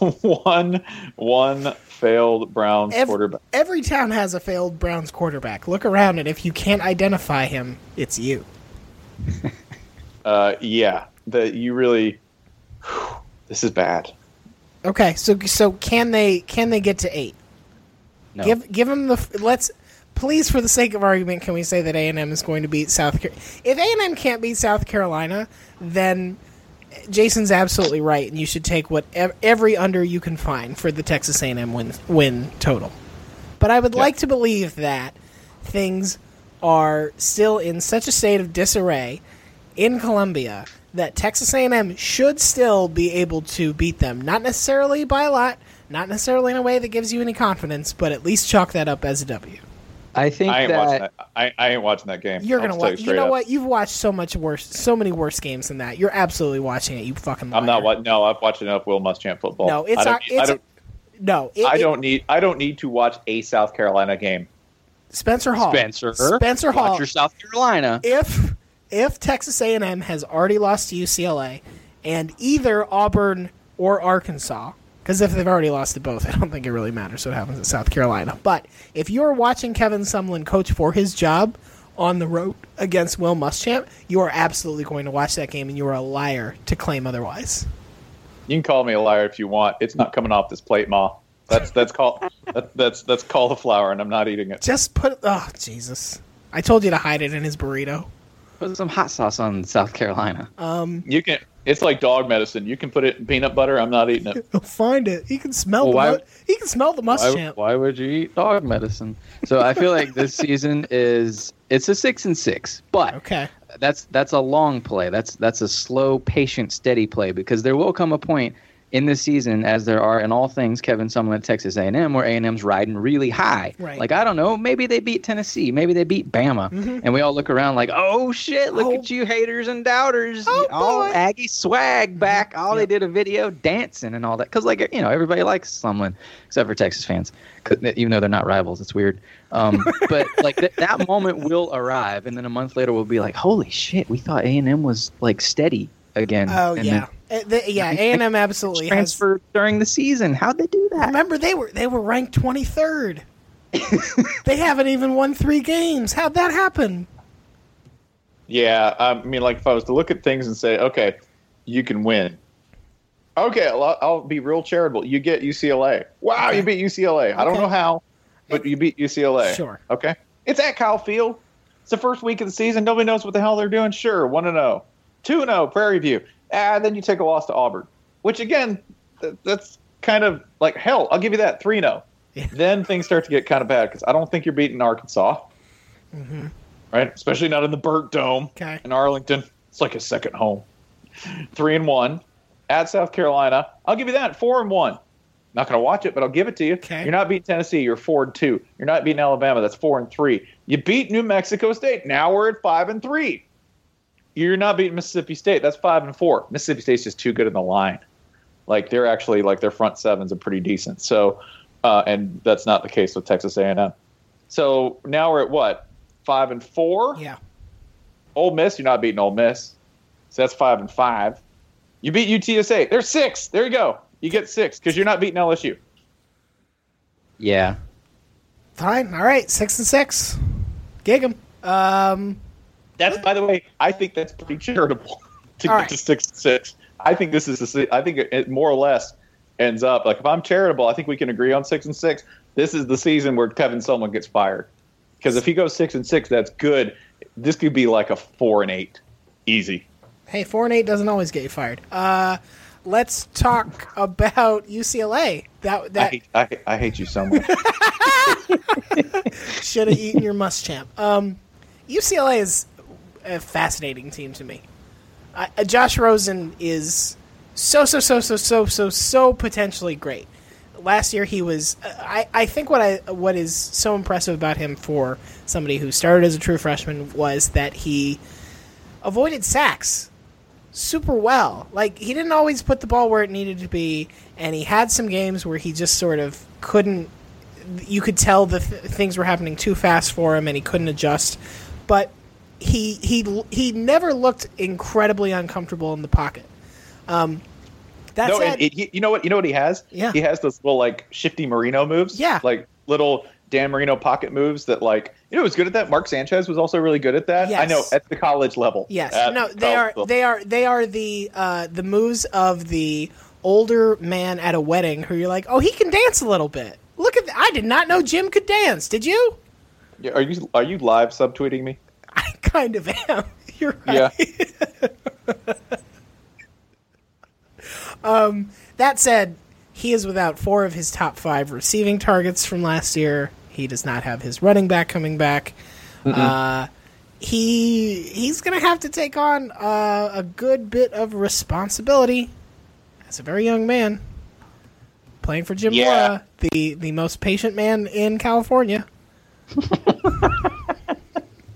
one failed Browns quarterback. Every town has a failed Browns quarterback. Look around, and if you can't identify him, it's you. Yeah. That you really, this is bad. Okay, so can they get to 8? No. Give them please, for the sake of argument, can we say that A&M is going to beat South Carolina? If A&M can't beat South Carolina, then Jason's absolutely right, and you should take every under you can find for the Texas A&M win total. But I would like to believe that things are still in such a state of disarray in Columbia that Texas A&M should still be able to beat them. Not necessarily by a lot, not necessarily in a way that gives you any confidence, but at least chalk that up as a W. I think I ain't watching that game. You're going to watch. You know what? You've watched so many worse games than that. You're absolutely watching it. You fucking liar. I'm not watching. No, I've watched enough Will Muschamp football. No, it's not. I don't need to watch a South Carolina game. Spencer Hall. Watch your South Carolina. If Texas A&M has already lost to UCLA and either Auburn or Arkansas, Because if they've already lost to both, I don't think it really matters what happens at South Carolina. But if you're watching Kevin Sumlin coach for his job on the road against Will Muschamp, you are absolutely going to watch that game, and you are a liar to claim otherwise. You can call me a liar if you want. It's not coming off this plate, Ma. That's cauliflower, and I'm not eating it. Just put – oh, Jesus. I told you to hide it in his burrito. Put some hot sauce on South Carolina. You can – it's like dog medicine. You can put it in peanut butter. I'm not eating it. He'll find it. He can smell he can smell the Muschamp. Why would you eat dog medicine? So I feel like this season it's a 6-6, but okay. That's a long play. That's a slow, patient, steady play, because there will come a point in this season, as there are in all things Kevin Sumlin at Texas A&M, where A&M's riding really high. Right. Like, I don't know, maybe they beat Tennessee. Maybe they beat Bama. Mm-hmm. And we all look around like, oh, shit, look at you haters and doubters. Oh, all boy. Aggie swag back. All They did a video dancing and all that. Because, like, you know, everybody likes Sumlin, except for Texas fans, even though they're not rivals. It's weird. But, like, that moment will arrive. And then a month later, we'll be like, holy shit, we thought A&M was, like, steady again. Oh, and yeah. A&M absolutely transferred during the season. How'd they do that? Remember, they were ranked 23rd. They haven't even won 3 games. How'd that happen? Yeah, I mean, like, if I was to look at things and say, okay, you can win. Okay, I'll be real charitable. You get UCLA. Wow, okay. You beat UCLA. Okay. I don't know how, but you beat UCLA. Sure. Okay. It's at Kyle Field. It's the first week of the season. Nobody knows what the hell they're doing. Sure, 1-0. 2-0, Prairie View. And then you take a loss to Auburn, which, again, that's kind of like, hell, I'll give you that, 3-0. Yeah. Then things start to get kind of bad, because I don't think you're beating Arkansas, mm-hmm. right? Especially not in the Burnt Dome in Arlington. It's like a second home. 3-1 at South Carolina. I'll give you that, 4-1. Not going to watch it, but I'll give it to you. Okay. You're not beating Tennessee. You're 4-2. You're not beating Alabama. That's 4-3. You beat New Mexico State. Now we're at 5-3. You're not beating Mississippi State. That's 5-4. Mississippi State's just too good in the line. Like, they're actually, like, their front sevens are pretty decent. So, and that's not the case with Texas A&M. So now we're at what? 5-4? Yeah. Ole Miss, you're not beating Ole Miss. So that's 5-5. You beat UTSA. They're 6. There you go. You get 6 because you're not beating LSU. Yeah. Fine. All right. 6-6. Gig 'em. That's, by the way, I think that's pretty charitable to get to 6-6. I think this is I think it more or less ends up like, if I'm charitable, I think we can agree on 6-6. This is the season where Kevin Sumlin gets fired, because if he goes 6-6, that's good. This could be like a 4-8, easy. Hey, 4-8 doesn't always get you fired. Let's talk about UCLA. That I hate you so much. Should have eaten your Muschamp. UCLA is a fascinating team to me. Josh Rosen is so potentially great. Last year he was. I think what is so impressive about him for somebody who started as a true freshman was that he avoided sacks super well. Like, he didn't always put the ball where it needed to be, and he had some games where he just sort of couldn't. You could tell the things were happening too fast for him, and he couldn't adjust. But he never looked incredibly uncomfortable in the pocket. You know what he has? Yeah. He has those little, like, shifty Marino moves. Yeah. Like, little Dan Marino pocket moves that, like, you know, was good at that. Mark Sanchez was also really good at that. Yes. I know, at the college level. Yes. No, they are the moves of the older man at a wedding who you're like, oh, he can dance a little bit. Look at that. I did not know Jim could dance. Did you? Yeah, are you live subtweeting me? I kind of am. You're right. Yeah. That said, he is without 4 of his top 5 receiving targets from last year. He does not have his running back coming back. He's going to have to take on a good bit of responsibility as a very young man. Playing for Jim Mora, the most patient man in California.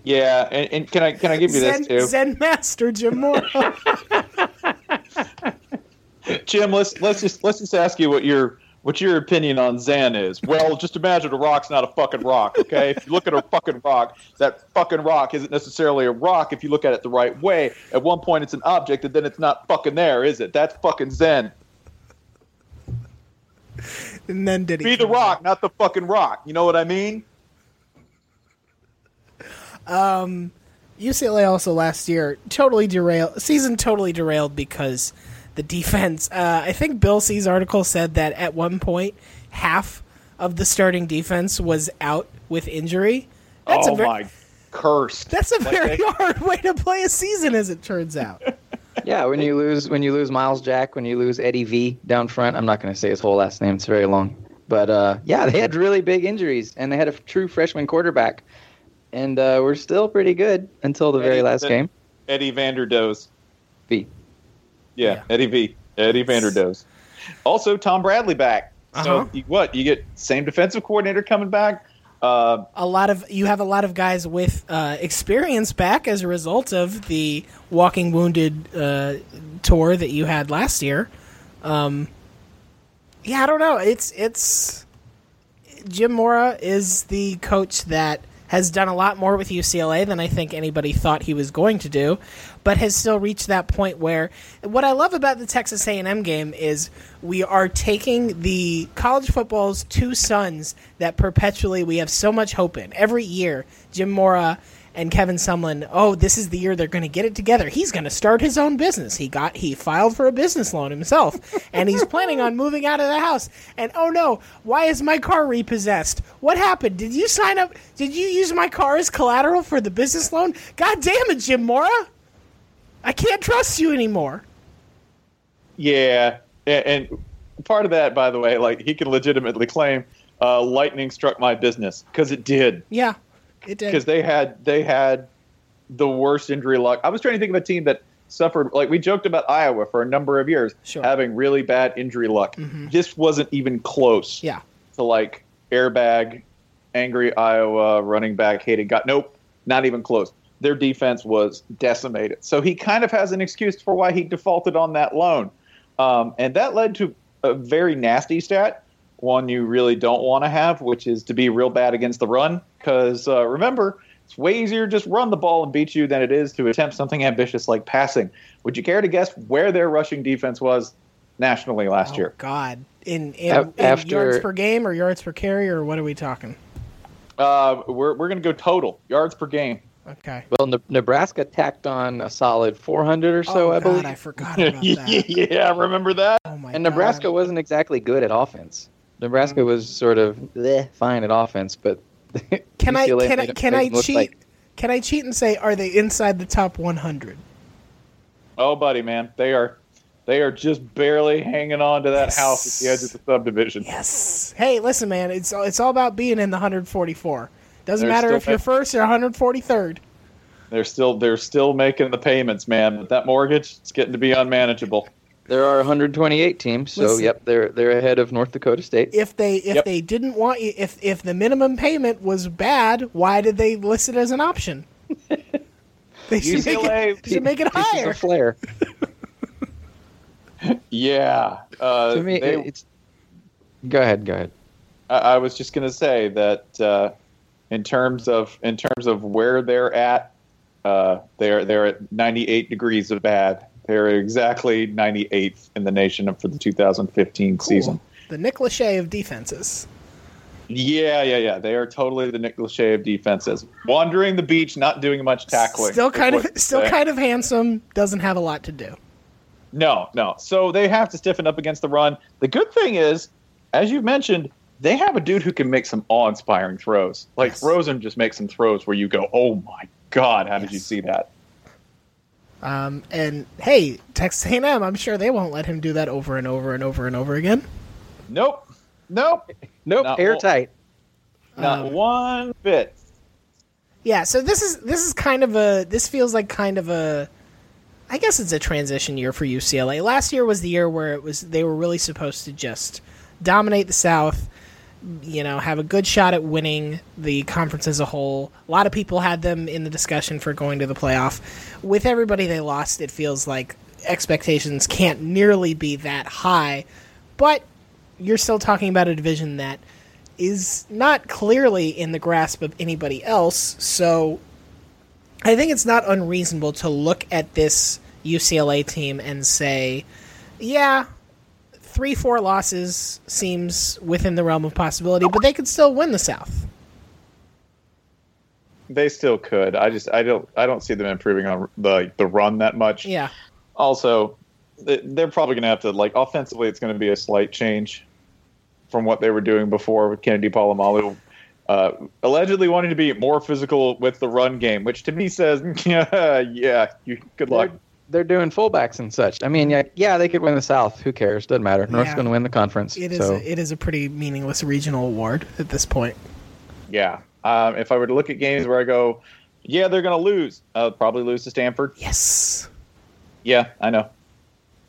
Yeah, and can I give you this too? Zen master Jim Mora. Jim, let's just ask you what your opinion on Zen is. Well, just imagine a rock's not a fucking rock, okay? If you look at a fucking rock, that fucking rock isn't necessarily a rock if you look at it the right way. At one point it's an object, and then it's not fucking there, is it? That's fucking Zen. And then did he be the Rock, out. Not the fucking Rock. You know what I mean? UCLA also last year totally derailed because the defense. I think Bill C's article said that at one point half of the starting defense was out with injury. That's cursed. That's a very hard way to play a season, as it turns out. Yeah, when you lose Miles Jack, when you lose Eddie V down front, I'm not going to say his whole last name; it's very long. But yeah, they had really big injuries, and they had a true freshman quarterback, and we're still pretty good until the very last game. Eddie Vanderdoes. V. Yeah, Eddie V. Eddie Vanderdoes. Also, Tom Bradley back. So you get same defensive coordinator coming back. You have a lot of guys with experience back as a result of the Walking Wounded tour that you had last year. I don't know. It's Jim Mora is the coach that has done a lot more with UCLA than I think anybody thought he was going to do, but has still reached that point where what I love about the Texas A&M game is we are taking the college football's two sons that perpetually we have so much hope in. Every year, Jim Mora and Kevin Sumlin, this is the year they're going to get it together. He's going to start his own business. He filed for a business loan himself, and he's planning on moving out of the house. And, oh, no, why is my car repossessed? What happened? Did you sign up? Did you use my car as collateral for the business loan? God damn it, Jim Mora. I can't trust you anymore. Yeah, and part of that, by the way, like he can legitimately claim lightning struck my business because it did. Yeah. Because they had the worst injury luck. I was trying to think of a team that suffered, like we joked about Iowa for a number of years, having really bad injury luck. Mm-hmm. This wasn't even close to like airbag, angry Iowa, running back, hated God. Nope, not even close. Their defense was decimated. So he kind of has an excuse for why he defaulted on that loan. And that led to a very nasty stat, one you really don't want to have, which is to be real bad against the run. Because remember, it's way easier to just run the ball and beat you than it is to attempt something ambitious like passing. Would you care to guess where their rushing defense was nationally last year? God. In yards per game or yards per carry, or what are we talking? We're going to go total, yards per game. Okay. Well, Nebraska tacked on a solid 400 or so, I believe. I forgot about that. Yeah, I remember that. Oh my God. Nebraska wasn't exactly good at offense. Nebraska was sort of fine at offense, but can I cheat and say are they inside the top 100? Oh, buddy, man, they are just barely hanging on to that house at the edge of the subdivision. Yes. Hey, listen, man, it's all about being in the 144. Doesn't matter if you're first or 143rd. They're still making the payments, man. But that mortgage, it's getting to be unmanageable. There are 128 teams, so they're ahead of North Dakota State. If they didn't want you, if the minimum payment was bad, why did they list it as an option? They should make it higher. A flare. Yeah. To me, it's. Go ahead. I was just going to say that in terms of where they're at, they're at 98 degrees of bad. They're exactly 98th in the nation for the 2015 season. The Nick Lachey of defenses. Yeah. They are totally the Nick Lachey of defenses. Wandering the beach, not doing much tackling. Still kind of handsome, doesn't have a lot to do. No. So they have to stiffen up against the run. The good thing is, as you mentioned, they have a dude who can make some awe-inspiring throws. Like Rosen just makes some throws where you go, oh my God, how did you see that? And hey, Texas A&M, I'm sure they won't let him do that over and over and over and over again. Nope. Not airtight. Not one bit. Yeah. So this is kind of a. This feels like kind of a. I guess it's a transition year for UCLA. Last year was the year where they were really supposed to just dominate the South. You know, have a good shot at winning the conference as a whole. A lot of people had them in the discussion for going to the playoff. With everybody they lost, it feels like expectations can't nearly be that high. But you're still talking about a division that is not clearly in the grasp of anybody else. So I think it's not unreasonable to look at this UCLA team and say, yeah, 3-4 losses seems within the realm of possibility, but they could still win the South. They still could. I don't see them improving on the run that much. Yeah. Also, they're probably going to have to, like, offensively, it's going to be a slight change from what they were doing before with Kennedy Polamalu allegedly wanting to be more physical with the run game, which to me says, good luck. They're doing fullbacks and such. I mean, yeah, they could win the South. Who cares? Doesn't matter. North's going to win the conference. It is a pretty meaningless regional award at this point. Yeah. If I were to look at games where I go, yeah, they're going to lose, I'll probably lose to Stanford. Yes. Yeah, I know.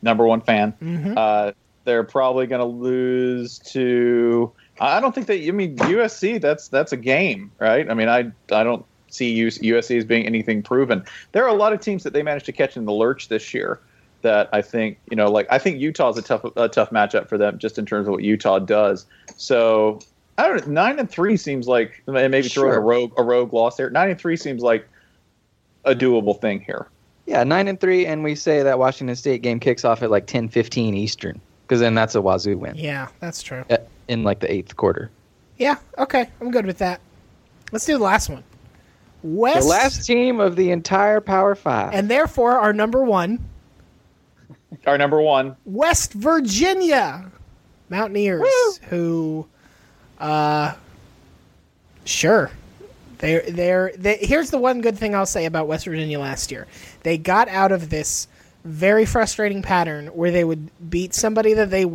Number one fan. Mm-hmm. They're probably going to lose to... I don't think that... I mean, USC, that's a game, right? I mean, I don't see USC as being anything proven. There are a lot of teams that they managed to catch in the lurch this year that I think, you know, like, I think Utah's a tough matchup for them just in terms of what Utah does. So, I don't know. 9-3 seems like... Maybe throwing a rogue loss there. 9-3 seems like a doable thing here. Yeah, 9-3, and we say that Washington State game kicks off at like 10:15 Eastern, because then that's a Wazoo win. Yeah, that's true. In like the eighth quarter. Yeah, okay, I'm good with that. Let's do the last one. West, the last team of the entire Power Five, and therefore our number one. Our number one, West Virginia Mountaineers, woo! Who, sure. Here's the one good thing I'll say about West Virginia last year. They got out of this very frustrating pattern where they would beat somebody that they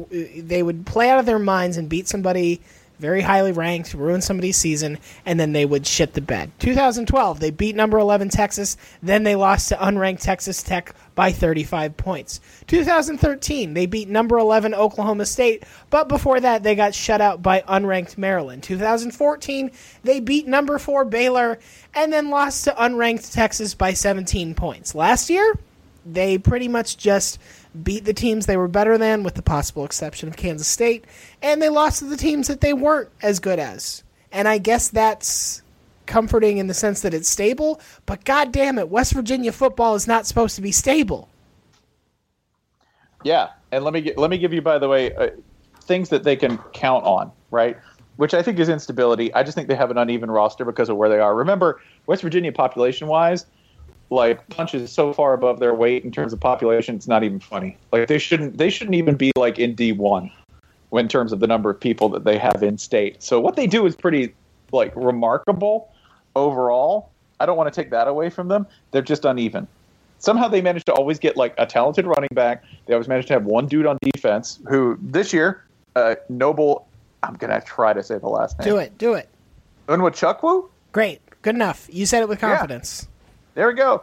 would play out of their minds and beat somebody very highly ranked, ruin somebody's season, and then they would shit the bed. 2012, they beat number 11 Texas, then they lost to unranked Texas Tech by 35 points. 2013, they beat number 11 Oklahoma State, but before that they got shut out by unranked Maryland. 2014, they beat number 4 Baylor, and then lost to unranked Texas by 17 points. Last year, they pretty much just beat the teams they were better than, with the possible exception of Kansas State, and they lost to the teams that they weren't as good as. And I guess that's comforting in the sense that it's stable, but goddamn it, West Virginia football is not supposed to be stable. Yeah, and let me give you, by the way, things that they can count on, right? Which I think is instability. I just think they have an uneven roster because of where they are. Remember, West Virginia population-wise, like, punches so far above their weight in terms of population, it's not even funny. Like, they shouldn't even be like in D1 in terms of the number of people that they have in state. So what they do is pretty, like, remarkable overall. I don't want to take that away from them. They're just uneven. Somehow they managed to always get, like, a talented running back. They always managed to have one dude on defense who this year, Noble, I'm gonna try to say the last name. Do it. Unwachukwu? Great, good enough. You said it with confidence. Yeah. There we go.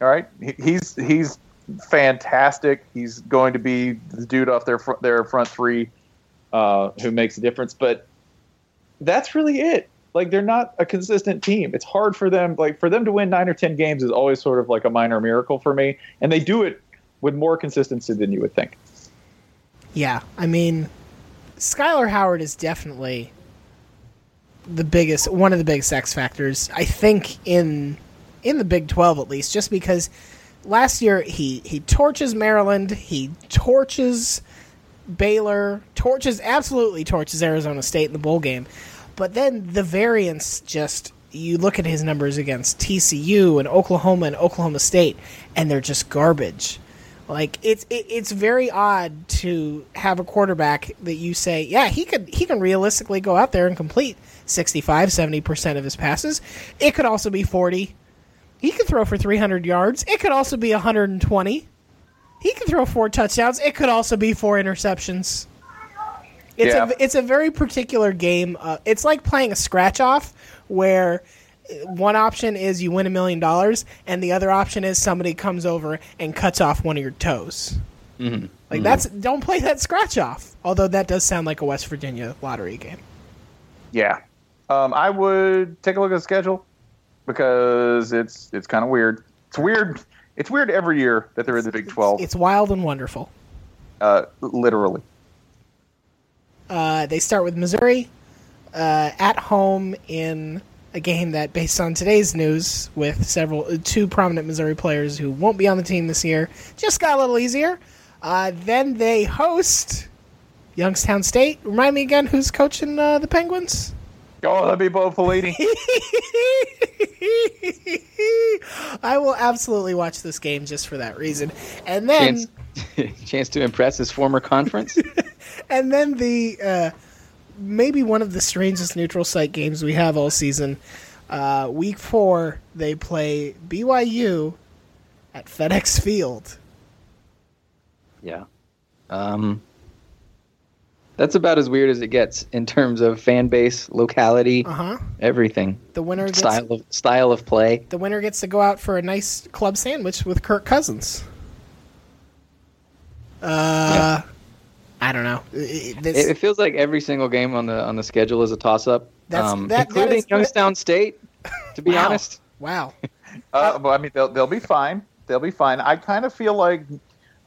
All right, he's fantastic. He's going to be the dude off their front three who makes a difference. But that's really it. Like, they're not a consistent team. It's hard for them. Like, for them to win 9 or 10 games is always sort of like a minor miracle for me. And they do it with more consistency than you would think. Yeah, I mean, Skylar Howard is definitely one of the biggest X factors, I think, in the Big 12, at least, just because last year he torches Maryland, he torches Baylor, absolutely torches Arizona State in the bowl game. But then the variance, just, you look at his numbers against TCU and Oklahoma State, and they're just garbage. Like, it's very odd to have a quarterback that you say, yeah, he can realistically go out there and complete 65, 70% of his passes. It could also be 40. He could throw for 300 yards. It could also be 120. He could throw 4 touchdowns. It could also be 4 interceptions. It's a very particular game. It's like playing a scratch-off where one option is you win $1 million, and the other option is somebody comes over and cuts off one of your toes. Mm-hmm. Like, don't play that scratch-off, although that does sound like a West Virginia lottery game. Yeah. I would take a look at the schedule, because it's kind of weird. It's weird every year that they're in the Big 12. It's wild and wonderful. Literally. They start with Missouri at home in a game that, based on today's news, with two prominent Missouri players who won't be on the team this year, just got a little easier. Then they host Youngstown State. Remind me again who's coaching the Penguins? Oh, that'd be Bo Pelini. I will absolutely watch this game just for that reason. And then... Chance to impress his former conference. And then the... maybe one of the strangest neutral site games we have all season. Week 4, they play BYU at FedEx Field. Yeah. That's about as weird as it gets in terms of fan base, locality, everything. The winner gets, style of play. The winner gets to go out for a nice club sandwich with Kirk Cousins. Yeah. I don't know. It feels like every single game on the schedule is a toss-up, including Youngstown State, to be honest. Wow. Well, I mean, they'll be fine. They'll be fine. I kind of feel like,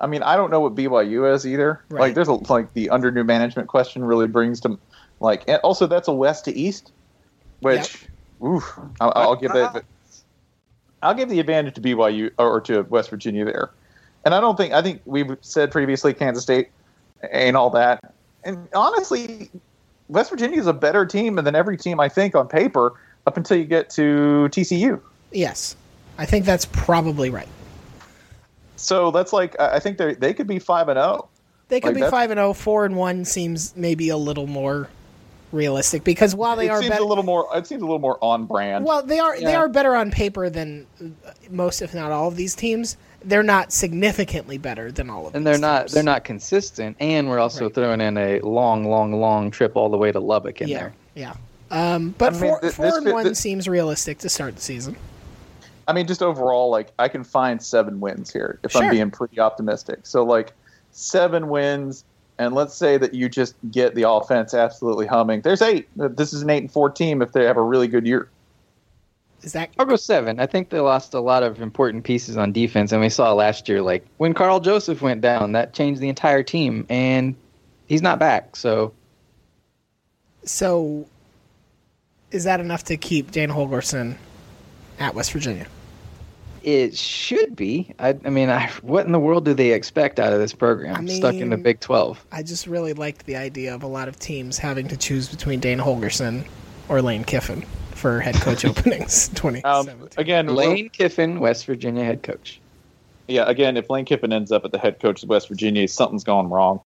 I mean, I don't know what BYU is either. Right. Like, there's the under new management question really brings to, like, and also that's a west to east, which, oof, I'll give that. I'll give the advantage to BYU or to West Virginia there, and I think we've said previously Kansas State. And all that. And honestly, West Virginia is a better team than every team, I think, on paper, up until you get to TCU. Yes. I think that's probably right. So that's like, I think they could be 5-0. They could be 5-0. 4-1 seems maybe a little more realistic because while they are better, it seems a little more on brand. Well, they are better on paper than most, if not all, of these teams. They're not significantly better than all of them. And they're not consistent, and we're also throwing in a long, long, long trip all the way to Lubbock in there. Yeah. But 4-1 seems realistic to start the season. I mean, just overall, like, I can find 7 wins here if I'm being pretty optimistic. So, like, 7 wins, and let's say that you just get the offense absolutely humming. There's 8. This is an 8-4 team if they have a really good year. I'll go 7. I think they lost a lot of important pieces on defense, and we saw last year, like, when Carl Joseph went down, that changed the entire team, and he's not back, so. So, is that enough to keep Dan Holgorsen at West Virginia? It should be. I mean, what in the world do they expect out of this program? I mean, stuck in the Big 12. I just really liked the idea of a lot of teams having to choose between Dan Holgorsen or Lane Kiffin for head coach openings 2017. Again, Lane Kiffin, West Virginia head coach. Yeah, again, if Lane Kiffin ends up at the head coach of West Virginia, something's gone wrong.